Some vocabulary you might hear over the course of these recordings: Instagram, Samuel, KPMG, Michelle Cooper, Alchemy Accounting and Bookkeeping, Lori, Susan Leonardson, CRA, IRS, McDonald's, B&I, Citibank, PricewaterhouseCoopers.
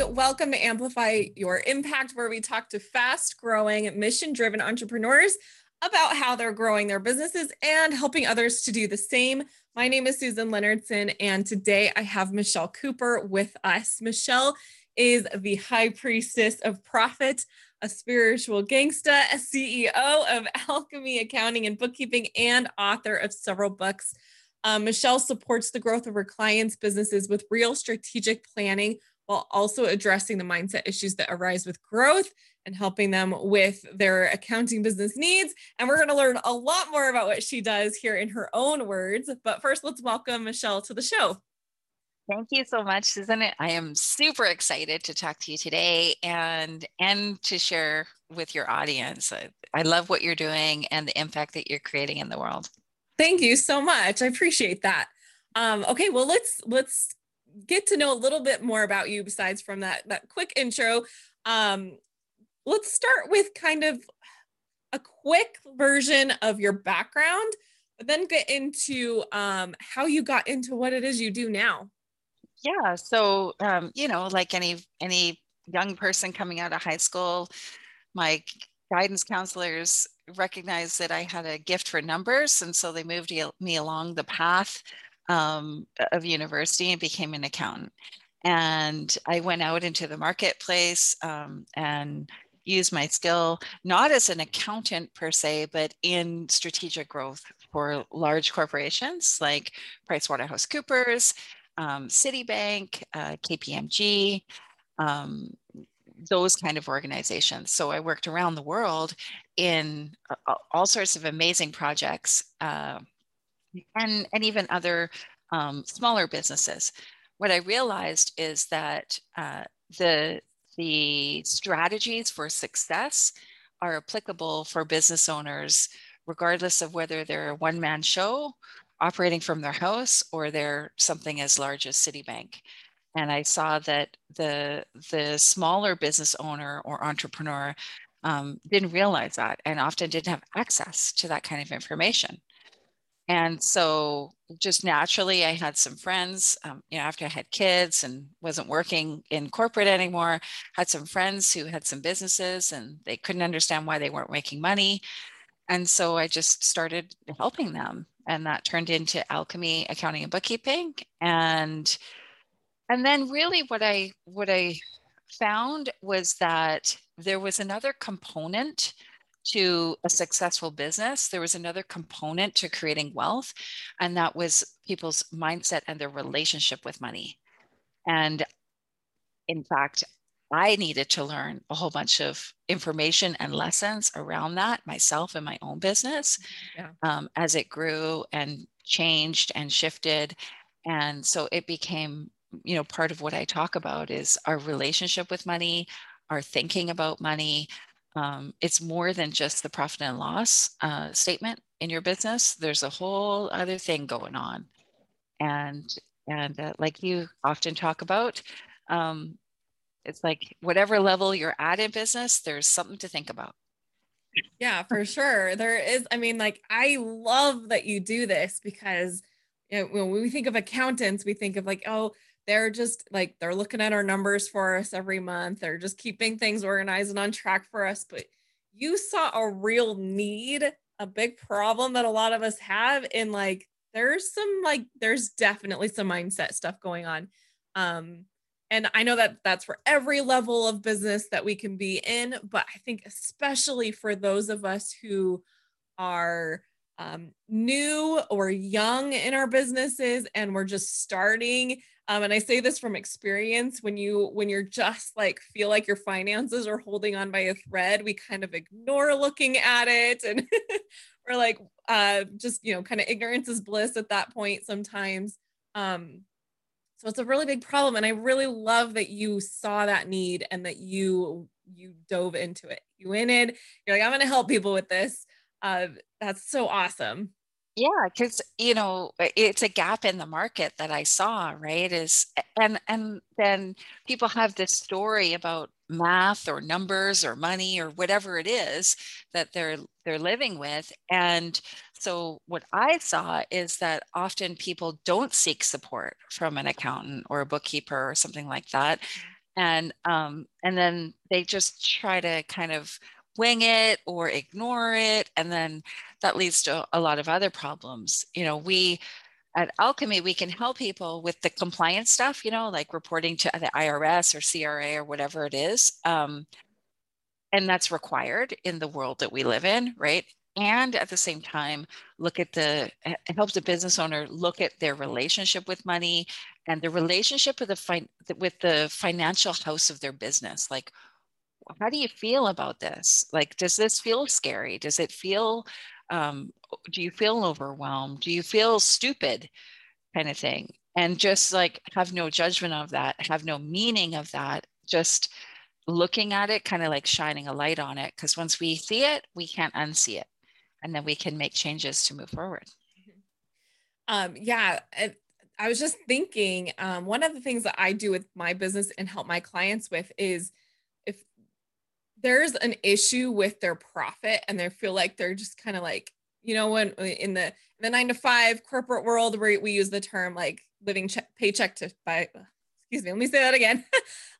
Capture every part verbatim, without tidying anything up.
everybody. Welcome to Amplify Your Impact, where we talk to fast-growing, mission-driven entrepreneurs about how they're growing their businesses and helping others to do the same. My name is Susan Leonardson, and today I have Michelle Cooper with us. Michelle is the High Priestess of Profit, a spiritual gangsta, a C E O of Alchemy Accounting and Bookkeeping, and author of several books. Um, Michelle supports the growth of her clients' businesses with real strategic planning, while also addressing the mindset issues that arise with growth and helping them with their accounting business needs. And we're going to learn a lot more about what she does here in her own words. But first, let's welcome Michelle to the show. Thank you so much, Susan. I am super excited to talk to you today and, and to share with your audience. I, I love what you're doing and the impact that you're creating in the world. Thank you so much. I appreciate that. Um, okay, well, let's let's get to know a little bit more about you besides from that, that quick intro. Um, let's start with kind of a quick version of your background, but then get into um, how you got into what it is you do now. Yeah, so, um, you know, like any any young person coming out of high school, my guidance counselors recognized that I had a gift for numbers, and so they moved me along the path um, of university and became an accountant. And I went out into the marketplace um, and used my skill, not as an accountant per se, but in strategic growth for large corporations like PricewaterhouseCoopers, um, Citibank, uh, K P M G, um, those kind of organizations. So I worked around the world in all sorts of amazing projects uh, and, and even other um, smaller businesses. What I realized is that uh, the, the strategies for success are applicable for business owners, regardless of whether they're a one-man show operating from their house or they're something as large as Citibank. And I saw that the, the smaller business owner or entrepreneur um, didn't realize that and often didn't have access to that kind of information. And so just naturally, I had some friends, um, you know, after I had kids and wasn't working in corporate anymore, had some friends who had some businesses and they couldn't understand why they weren't making money. And so I just started helping them. And that turned into Alchemy Accounting and Bookkeeping. And And then really what I what I found was that there was another component to a successful business. There was another component to creating wealth, and that was people's mindset and their relationship with money. And in fact, I needed to learn a whole bunch of information and lessons around that myself in my own business, yeah. um, as it grew and changed and shifted. And so it became, you know, part of what I talk about is our relationship with money, our thinking about money. Um, it's more than just the profit and loss uh, statement in your business. There's a whole other thing going on. And, and uh, like you often talk about, um, it's like whatever level you're at in business, there's something to think about. Yeah, for sure. There is. I mean, like, I love that you do this because, you know, when we think of accountants, we think of like, oh, they're just like, they're looking at our numbers for us every month. They're just keeping things organized and on track for us. But you saw a real need, a big problem that a lot of us have in like, there's some like, there's definitely some mindset stuff going on. Um, and I know that that's for every level of business that we can be in, but I think especially for those of us who are um, new or young in our businesses and we're just starting. Um, and I say this from experience, when you, when you're just like, feel like your finances are holding on by a thread, we kind of ignore looking at it. And we're like, uh, just, you know, kind of ignorance is bliss at that point sometimes. Um, so it's a really big problem. And I really love that you saw that need and that you, you dove into it. You went in, you're like, I'm going to help people with this. Uh, that's so awesome. Yeah, because, you know, it's a gap in the market that I saw, right? Is and and then people have this story about math or numbers or money or whatever it is that they're they're living with. And so what I saw is that often people don't seek support from an accountant or a bookkeeper or something like that. And um, and then they just try to kind of wing it or ignore it. And then that leads to a lot of other problems. You know, we at Alchemy, we can help people with the compliance stuff, you know, like reporting to the I R S or C R A or whatever it is. Um, and that's required in the world that we live in, right? And at the same time, look at the, it helps the business owner look at their relationship with money and the relationship with the fin- with the financial house of their business. Like, how do you feel about this? Like, does this feel scary? Does it feel, um, do you feel overwhelmed? Do you feel stupid, kind of thing? And just like, have no judgment of that, have no meaning of that, just looking at it, kind of like shining a light on it. Because once we see it, we can't unsee it. And then we can make changes to move forward. Um, yeah. I was just thinking, um, one of the things that I do with my business and help my clients with is, if there's an issue with their profit and they feel like they're just kind of like, you know, when in the, in the nine to five corporate world, where we use the term like living che- paycheck to by, excuse me, let me say that again,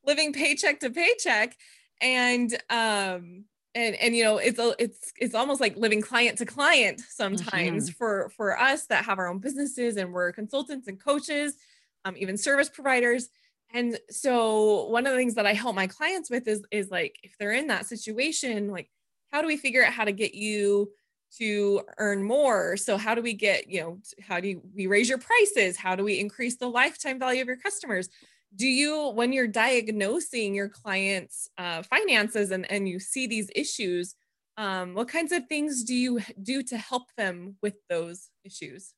living paycheck to paycheck. And, um, And, and, you know, it's, it's, it's almost like living client to client sometimes mm-hmm. for, for us that have our own businesses and we're consultants and coaches, um, even service providers. And so one of the things that I help my clients with is, is like, if they're in that situation, like, how do we figure out how to get you to earn more? So how do we get, you know, how do you, we raise your prices? How do we increase the lifetime value of your customers? Do you, when you're diagnosing your clients' uh, finances and, and you see these issues, um, what kinds of things do you do to help them with those issues?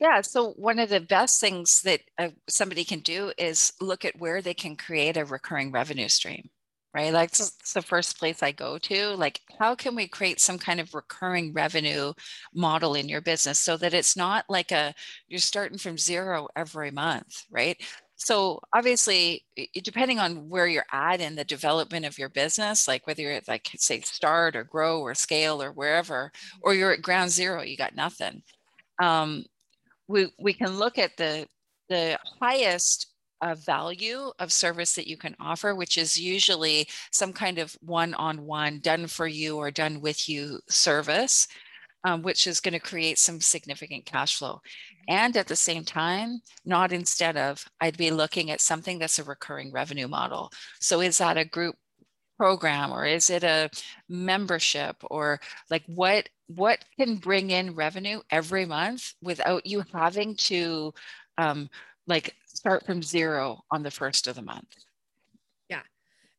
Yeah, so one of the best things that uh, somebody can do is look at where they can create a recurring revenue stream, right? Like, it's the first place I go to, like, how can we create some kind of recurring revenue model in your business so that it's not like a, you're starting from zero every month, right? So obviously, depending on where you're at in the development of your business, like whether you're at, like, say, start or grow or scale or wherever, or you're at ground zero, you got nothing. Um, we we can look at the the highest uh, value of service that you can offer, which is usually some kind of one-on-one, done for you or done with you service, Um, which is going to create some significant cash flow. And at the same time, not instead of, I'd be looking at something that's a recurring revenue model. So is that a group program, or is it a membership, or like what, what can bring in revenue every month without you having to um, like start from zero on the first of the month? Yeah,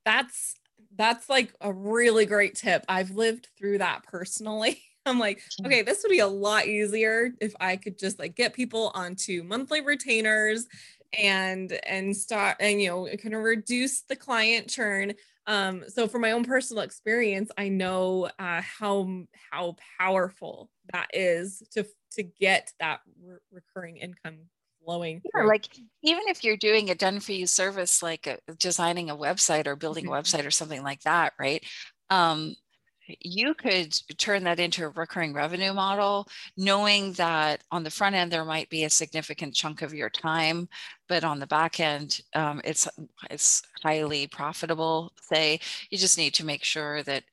that's, that's like a really great tip. I've lived through that personally. I'm like, okay, this would be a lot easier if I could just like get people onto monthly retainers and, and start, and, you know, it can reduce the client churn. Um, so from my own personal experience, I know, uh, how, how powerful that is to, to get that re- recurring income flowing. Yeah, like even if you're doing a done for you service, like a, designing a website or building a website or something like that. Right. Um, You could turn that into a recurring revenue model, knowing that on the front end, there might be a significant chunk of your time, but on the back end, um, it's it's highly profitable, say. You just need to make sure that,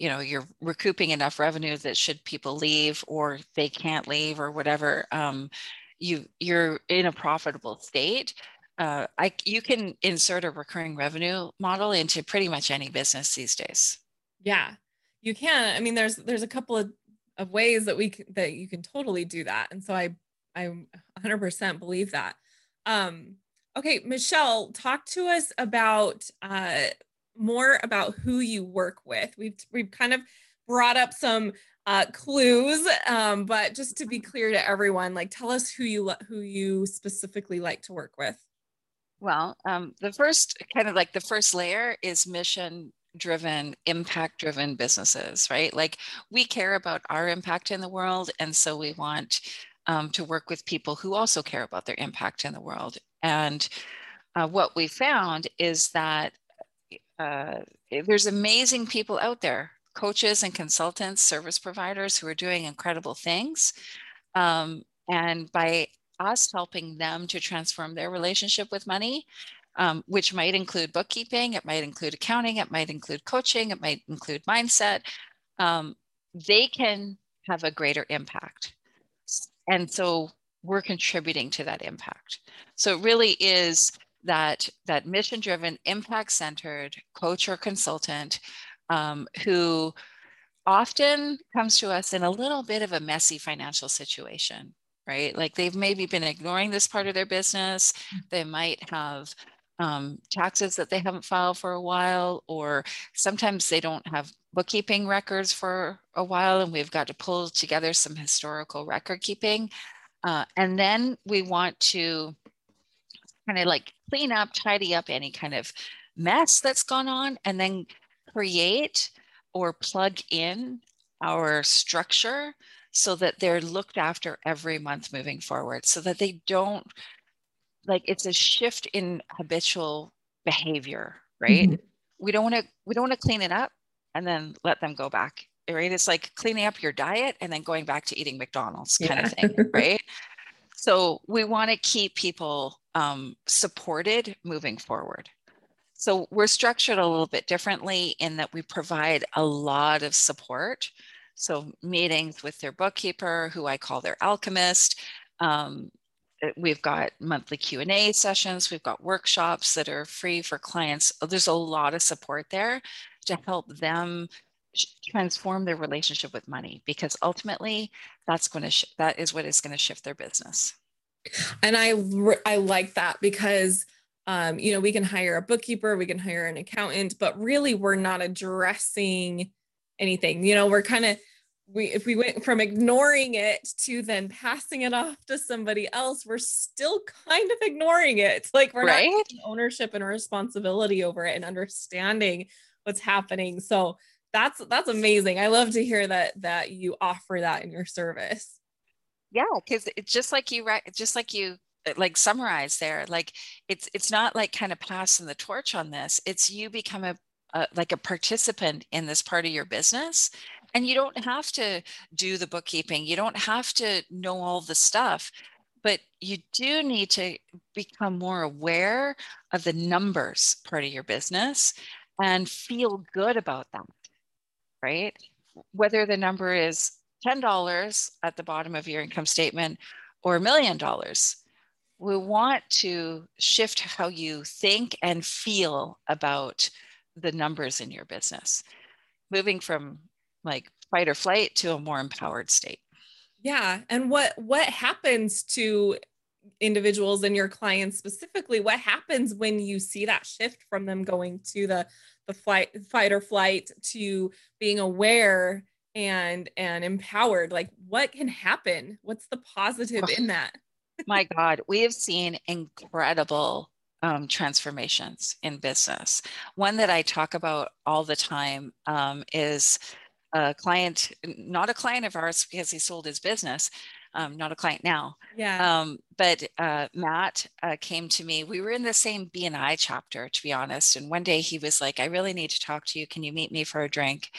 you know, you're recouping enough revenue that should people leave or they can't leave or whatever, um, you, you're in a profitable state. Uh, I, you can insert a recurring revenue model into pretty much any business these days. Yeah. You can. I mean, there's there's a couple of, of ways that we can, that you can totally do that, and so I I one hundred percent believe that. Um, okay, Michelle, talk to us about uh, more about who you work with. We've we've kind of brought up some uh, clues, um, but just to be clear to everyone, like tell us who you who you specifically like to work with. Well, um, the first kind of like the first layer is mission driven, impact driven businesses, right? Like we care about our impact in the world. And so we want um, to work with people who also care about their impact in the world. And uh, what we found is that uh, there's amazing people out there, coaches and consultants, service providers who are doing incredible things. Um, and by us helping them to transform their relationship with money, um, which might include bookkeeping, it might include accounting, it might include coaching, it might include mindset, um, they can have a greater impact. And so we're contributing to that impact. So it really is that, that mission-driven, impact-centered coach or consultant um, who often comes to us in a little bit of a messy financial situation, right? Like they've maybe been ignoring this part of their business. They might have um, taxes that they haven't filed for a while, or sometimes they don't have bookkeeping records for a while, and we've got to pull together some historical record keeping. Uh, and then we want to kind of like clean up, tidy up any kind of mess that's gone on, and then create or plug in our structure so that they're looked after every month moving forward, so that they don't, like, it's a shift in habitual behavior, right? Mm-hmm. We don't want to, we don't want to clean it up and then let them go back. Right? It's like cleaning up your diet and then going back to eating McDonald's kind yeah. of thing, right? So we want to keep people um, supported moving forward. So we're structured a little bit differently in that we provide a lot of support. So meetings with their bookkeeper, who I call their alchemist. Um, we've got monthly Q and A sessions. We've got workshops that are free for clients. There's a lot of support there to help them transform their relationship with money, because ultimately that's going to, that is what is going to shift their business. And I, I like that, because, um, you know, we can hire a bookkeeper, we can hire an accountant, but really we're not addressing anything. You know, we're kind of, we, if we went from ignoring it to then passing it off to somebody else, we're still kind of ignoring it. Like we're right? not taking ownership and responsibility over it and understanding what's happening. So That's, that's amazing. I love to hear that, that you offer that in your service. Yeah. Cause it's just like you, just like you like summarize there, like it's, it's not like kind of passing the torch on this. It's you become a, a, like a participant in this part of your business, and you don't have to do the bookkeeping. You don't have to know all the stuff, but you do need to become more aware of the numbers part of your business and feel good about them. Right? Whether the number is ten dollars at the bottom of your income statement or a million dollars, we want to shift how you think and feel about the numbers in your business, moving from like fight or flight to a more empowered state. Yeah. And what, what happens to individuals and your clients specifically? What happens when you see that shift from them going to the the flight, fight or flight to being aware and, and empowered? Like what can happen? What's the positive oh, in that? My God, we have seen incredible um, transformations in business. One that I talk about all the time um, is a client, not a client of ours because he sold his business, um, not a client now. Yeah. Um, but uh, Matt uh, came to me. We were in the same B and I chapter, to be honest. And one day he was like, I really need to talk to you. Can you meet me for a drink?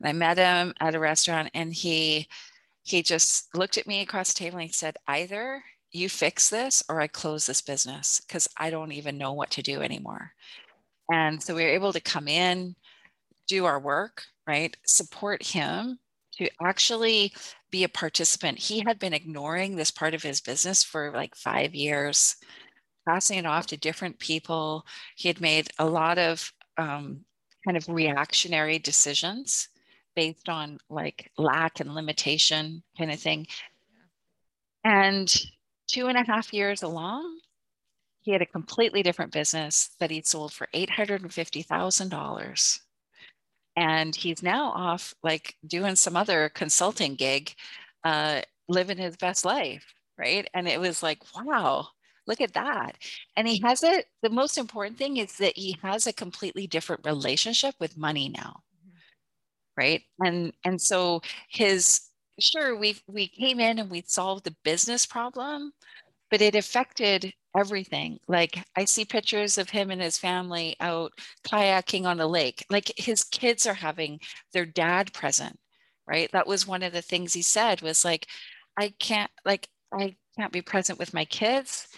And I met him at a restaurant, and he, he just looked at me across the table and he said, either you fix this or I close this business because I don't even know what to do anymore. And so we were able to come in, do our work, right? Support him to actually be a participant. He had been ignoring this part of his business for like five years, passing it off to different people. He had made a lot of um, kind of reactionary decisions based on like lack and limitation kind of thing. And two and a half years along, he had a completely different business that he'd sold for eight hundred fifty thousand dollars. And he's now off like doing some other consulting gig, uh, living his best life, right? And it was like, wow, look at that. And he has it. The most important thing is that he has a completely different relationship with money now, right? And and so his, sure, we we came in and we solved the business problem, but it affected everything. Like I see pictures of him and his family out kayaking on a lake. Like his kids are having their dad present, right? That was one of the things he said was like, I can't, like, I can't be present with my kids.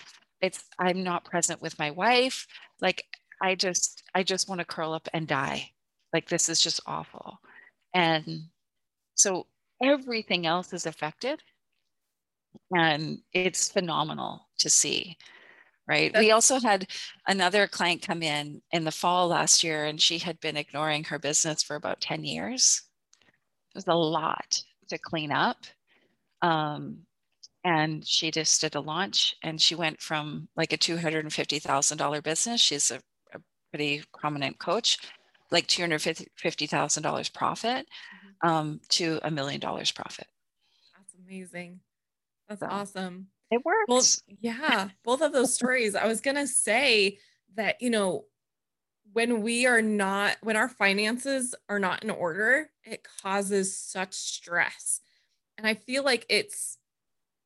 It's, I'm not present with my wife. like I just, I just want to curl up and die. Like, this is just awful. And so everything else is affected, and it's phenomenal to see, right? That's- we also had another client come in in the fall last year, and she had been ignoring her business for about ten years. It was a lot to clean up. Um, and she just did a launch, and she went from like a two hundred fifty thousand dollars business. She's a, a pretty prominent coach, like two hundred fifty thousand dollars profit um, to a million dollars profit. That's amazing. That's so awesome. It works. Well, yeah. Both of those stories. I was going to say that, you know, when we are not, when our finances are not in order, it causes such stress. And I feel like it's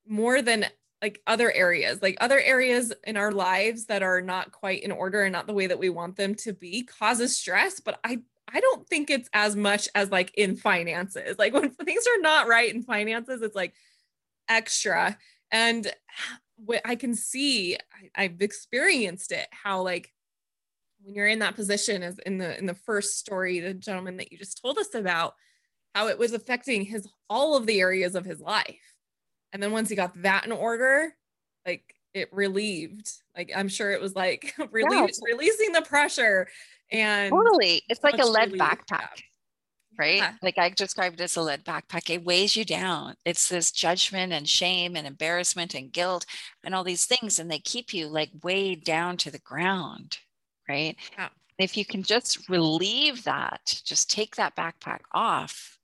more than like other areas, like other areas in our lives that are not quite in order and not the way that we want them to be causes stress. But I, I don't think it's as much as like in finances. Like when things are not right in finances, it's like extra. And what I can see, I, I've experienced it, how like when you're in that position, as in the, in the first story, the gentleman that you just told us about, how it was affecting his, all of the areas of his life. And then once he got that in order, like it relieved, like, I'm sure it was like relieved, yeah. releasing the pressure. And totally. It's like a lead backpack, right? Yeah. Like I described it as a lead backpack. It weighs you down. It's this judgment and shame and embarrassment and guilt and all these things. And they keep you like weighed down to the ground, right? Yeah. If you can just relieve that, just take that backpack off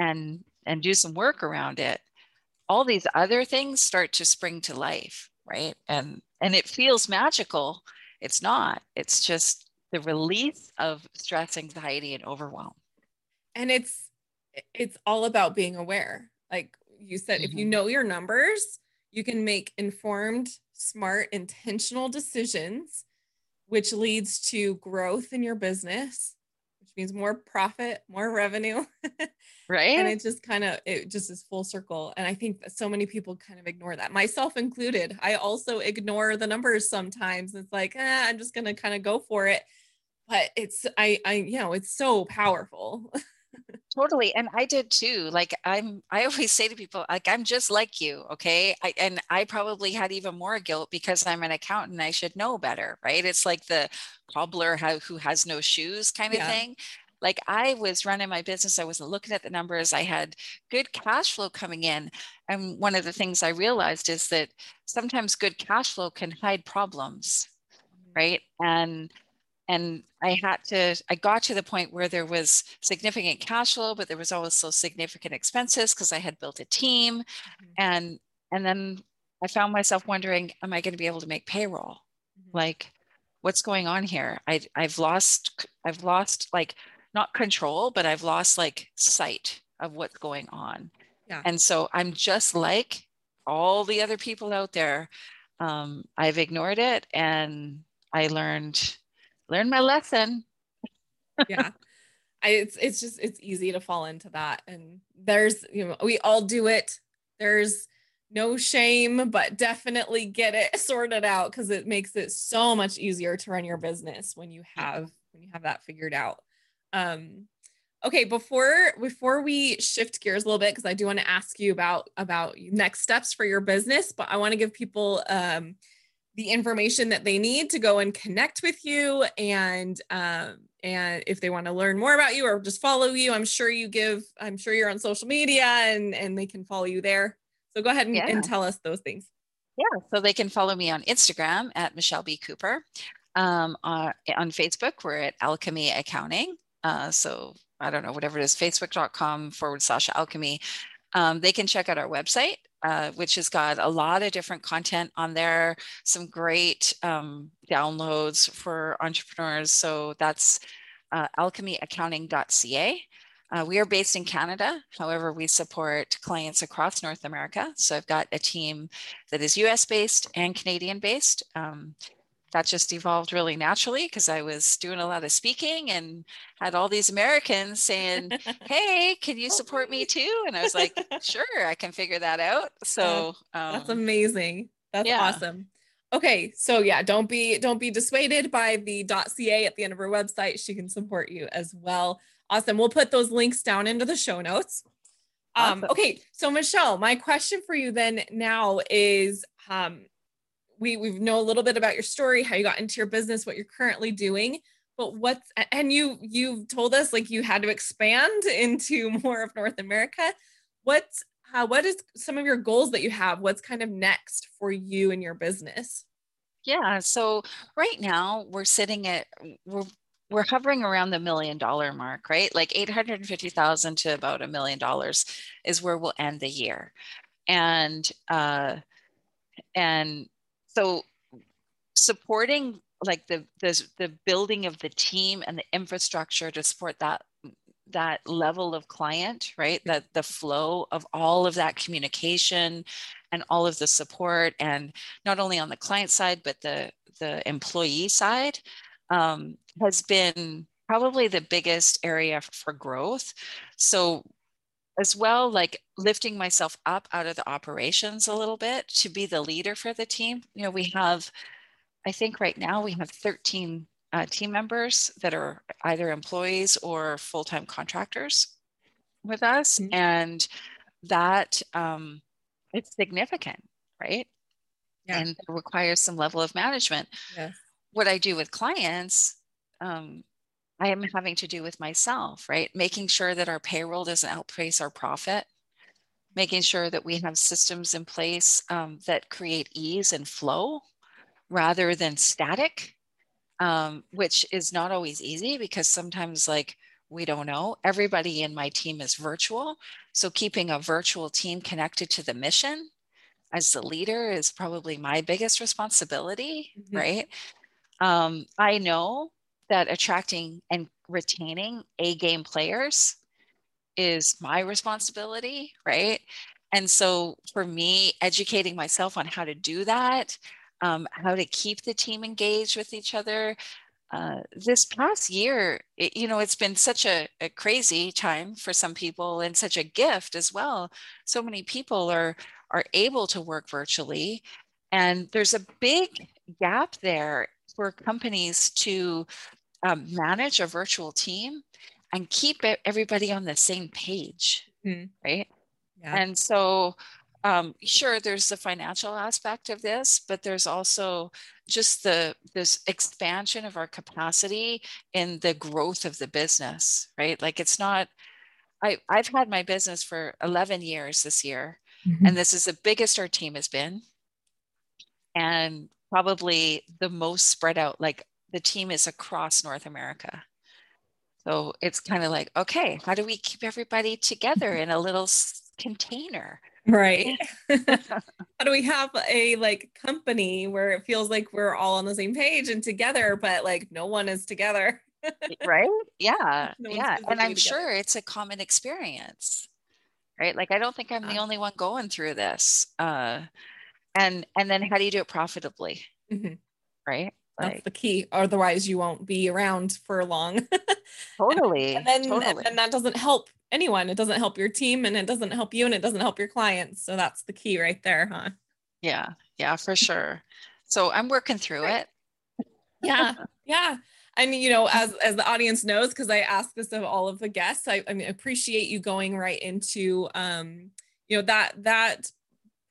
and, and do some work around it, all these other things start to spring to life, right? And and it feels magical. It's not. It's just the release of stress, anxiety, and overwhelm. And it's it's all about being aware. Like you said, mm-hmm. if you know your numbers, you can make informed, smart, intentional decisions, which leads to growth in your business, which means more profit, more revenue. Right. And it just kind of, it just is full circle. And I think that so many people kind of ignore that, myself included. I also ignore the numbers sometimes. It's like, eh, I'm just going to kind of go for it. But it's, I, I, you know, it's so powerful. Totally. And I did too. Like I'm, I always say to people, like, I'm just like you. Okay. I, and I probably had even more guilt because I'm an accountant. I should know better. Right. It's like the cobbler who has no shoes kind of yeah. thing. Like I was running my business. I wasn't looking at the numbers. I had good cash flow coming in. And one of the things I realized is that sometimes good cash flow can hide problems. Right. And And I had to, I got to the point where there was significant cash flow, but there was also significant expenses because I had built a team. Mm-hmm. And, and then I found myself wondering, am I going to be able to make payroll? Mm-hmm. Like what's going on here? I, I've lost, I've lost like not control, but I've lost like sight of what's going on. Yeah. And so I'm just like all the other people out there. Um, I've ignored it and I learned Learn my lesson. yeah. I, it's, it's just, it's easy to fall into that. And there's, you know, we all do it. There's no shame, but definitely get it sorted out because it makes it so much easier to run your business when you have, when you have that figured out. Um, okay. Before, before we shift gears a little bit, because I do want to ask you about, about next steps for your business, but I want to give people, um, the information that they need to go and connect with you, and um, and if they want to learn more about you or just follow you, I'm sure you give. I'm sure you're on social media, and and they can follow you there. So go ahead and, yeah. and tell us those things. Yeah, so they can follow me on Instagram at Michelle B. Cooper, um, uh, on Facebook we're at Alchemy Accounting. Uh, so I don't know whatever it is, Facebook.com forward slash Alchemy. Um, they can check out our website. Uh, which has got a lot of different content on there, some great um, downloads for entrepreneurs. So that's uh, alchemy accounting dot c a. Uh, we are based in Canada. However, we support clients across North America. So I've got a team that is U S based and Canadian based. Um, that just evolved really naturally because I was doing a lot of speaking and had all these Americans saying, hey, can you support me too? And I was like, sure, I can figure that out. So um, that's amazing. That's yeah. awesome. Okay, so yeah, don't be don't be dissuaded by the .ca at the end of her website. She can support you as well. Awesome. We'll put those links down into the show notes. Um, awesome. Okay, so Michelle, my question for you then now is, um, we we know a little bit about your story, how you got into your business, what you're currently doing, but what's, and you you've told us like you had to expand into more of North America. What's Uh, what is some of your goals that you have? What's kind of next for you and your business? Yeah, so right now we're sitting at, we're we're hovering around the million dollar mark, right? Like eight hundred fifty thousand dollars to about a million dollars is where we'll end the year. And uh, and so supporting like the, the, the building of the team and the infrastructure to support that that level of client, right? That the flow of all of that communication and all of the support, and not only on the client side, but the, the employee side um, has been probably the biggest area for growth. So as well, like lifting myself up out of the operations a little bit to be the leader for the team. You know, we have, I think right now we have thirteen Uh, team members that are either employees or full-time contractors with us. Mm-hmm. And that um, it's significant, right? Yeah. And it requires some level of management. Yes. What I do with clients, um, I am having to do with myself, right? Making sure that our payroll doesn't outpace our profit, making sure that we have systems in place um, that create ease and flow rather than static. Um, which is not always easy because sometimes like, we don't know, everybody in my team is virtual. So keeping a virtual team connected to the mission as the leader is probably my biggest responsibility, mm-hmm. right? Um, I know that attracting and retaining A-game players is my responsibility, right? And so for me, educating myself on how to do that, Um, how to keep the team engaged with each other. Uh, this past year, it, you know, it's been such a, a crazy time for some people and such a gift as well. So many people are, are able to work virtually. And there's a big gap there for companies to um, manage a virtual team and keep everybody on the same page, mm-hmm. right? Yeah. And so Um, sure, there's the financial aspect of this, but there's also just the this expansion of our capacity in the growth of the business, right? Like it's not, I, I've had my business for eleven years this year, mm-hmm. and this is the biggest our team has been, and probably the most spread out, like the team is across North America. So it's kind of like, okay, how do we keep everybody together in a little container? Right. How do we have a like company where it feels like we're all on the same page and together, but like no one is together? Right. Yeah. No yeah. And I'm sure together. It's a common experience, right? Like, I don't think I'm the only one going through this. Uh, and, and then how do you do it profitably? Mm-hmm. Right. Like, that's the key. Otherwise you won't be around for long. Totally. And then, totally. And that doesn't help anyone. It doesn't help your team, and it doesn't help you, and it doesn't help your clients. So that's the key right there, huh? Yeah. Yeah, for sure. So I'm working through it. Yeah. Yeah. And, you know, as, as the audience knows, because I ask this of all of the guests, I, I mean, appreciate you going right into, um, you know, that, that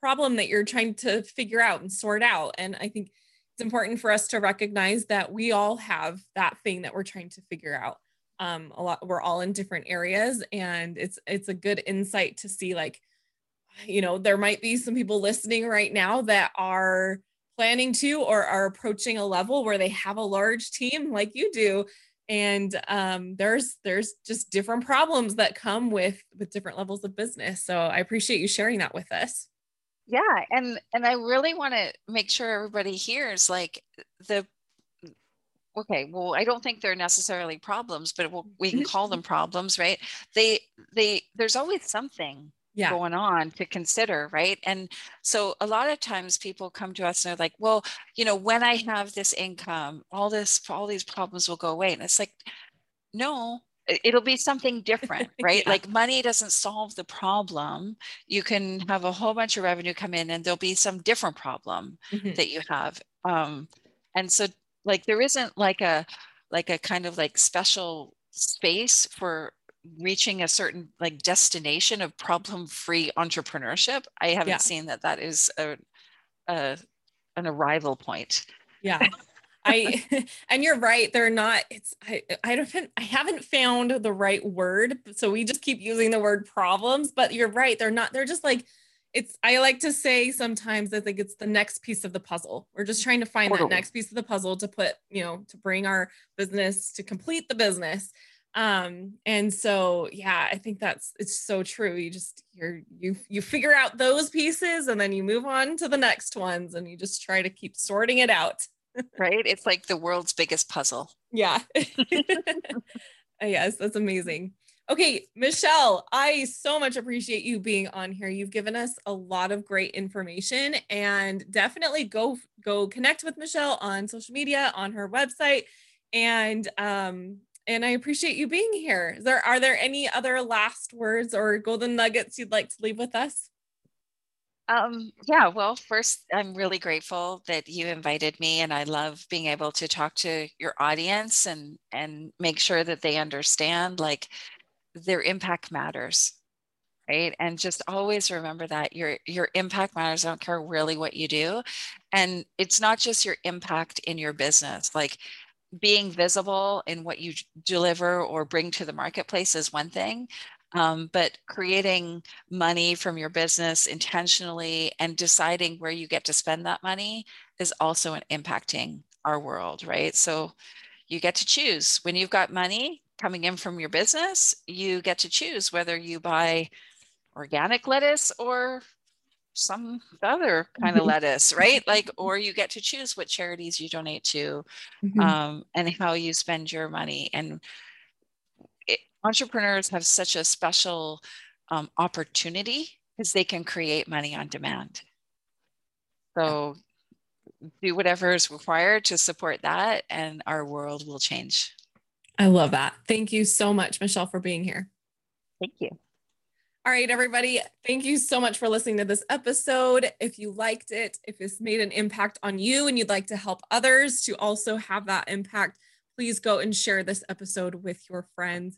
problem that you're trying to figure out and sort out. And I think it's important for us to recognize that we all have that thing that we're trying to figure out. Um, a lot, we're all in different areas, and it's, it's a good insight to see, like, you know, there might be some people listening right now that are planning to, or are approaching a level where they have a large team like you do. And, um, there's, there's just different problems that come with, with different levels of business. So I appreciate you sharing that with us. Yeah. And, and I really want to make sure everybody hears like the okay, well, I don't think they're necessarily problems, but we'll, we can call them problems, right? They, they, there's always something yeah. going on to consider, right? And so a lot of times people come to us and they're like, well, you know, when I have this income, all this, all these problems will go away. And it's like, no, it'll be something different, right? Yeah. Like money doesn't solve the problem. You can have a whole bunch of revenue come in and there'll be some different problem mm-hmm. that you have. Um, and so like, there isn't like a, like a kind of like special space for reaching a certain like destination of problem-free entrepreneurship. I haven't yeah. seen that that is a, a an arrival point. Yeah. I, and you're right. They're not, it's, I, I don't, I haven't found the right word. So we just keep using the word problems, but you're right. They're not, they're just like, it's, I like to say sometimes that like, it's the next piece of the puzzle. We're just trying to find totally. that next piece of the puzzle to put, you know, to bring our business, to complete the business. Um, and so, yeah, I think that's, it's so true. You just, you're, you, you figure out those pieces and then you move on to the next ones and you just try to keep sorting it out. Right? It's like the world's biggest puzzle. Yeah. Yes, that's amazing. Okay, Michelle, I so much appreciate you being on here. You've given us a lot of great information, and definitely go go connect with Michelle on social media, on her website, and um and I appreciate you being here. Is there are there any other last words or golden nuggets you'd like to leave with us? Um, yeah, well, first, I'm really grateful that you invited me, and I love being able to talk to your audience and, and make sure that they understand like their impact matters, right? And just always remember that your, your impact matters. I don't care really what you do. And it's not just your impact in your business, like being visible in what you deliver or bring to the marketplace is one thing. Um, but creating money from your business intentionally and deciding where you get to spend that money is also an impacting our world, right? So you get to choose when you've got money coming in from your business, you get to choose whether you buy organic lettuce or some other kind of lettuce, right? Like, or you get to choose what charities you donate to, mm-hmm. um, and how you spend your money. And entrepreneurs have such a special um, opportunity because they can create money on demand. So do whatever is required to support that, and our world will change. I love that. Thank you so much, Michelle, for being here. Thank you. All right, everybody. Thank you so much for listening to this episode. If you liked it, if this made an impact on you and you'd like to help others to also have that impact, please go and share this episode with your friends.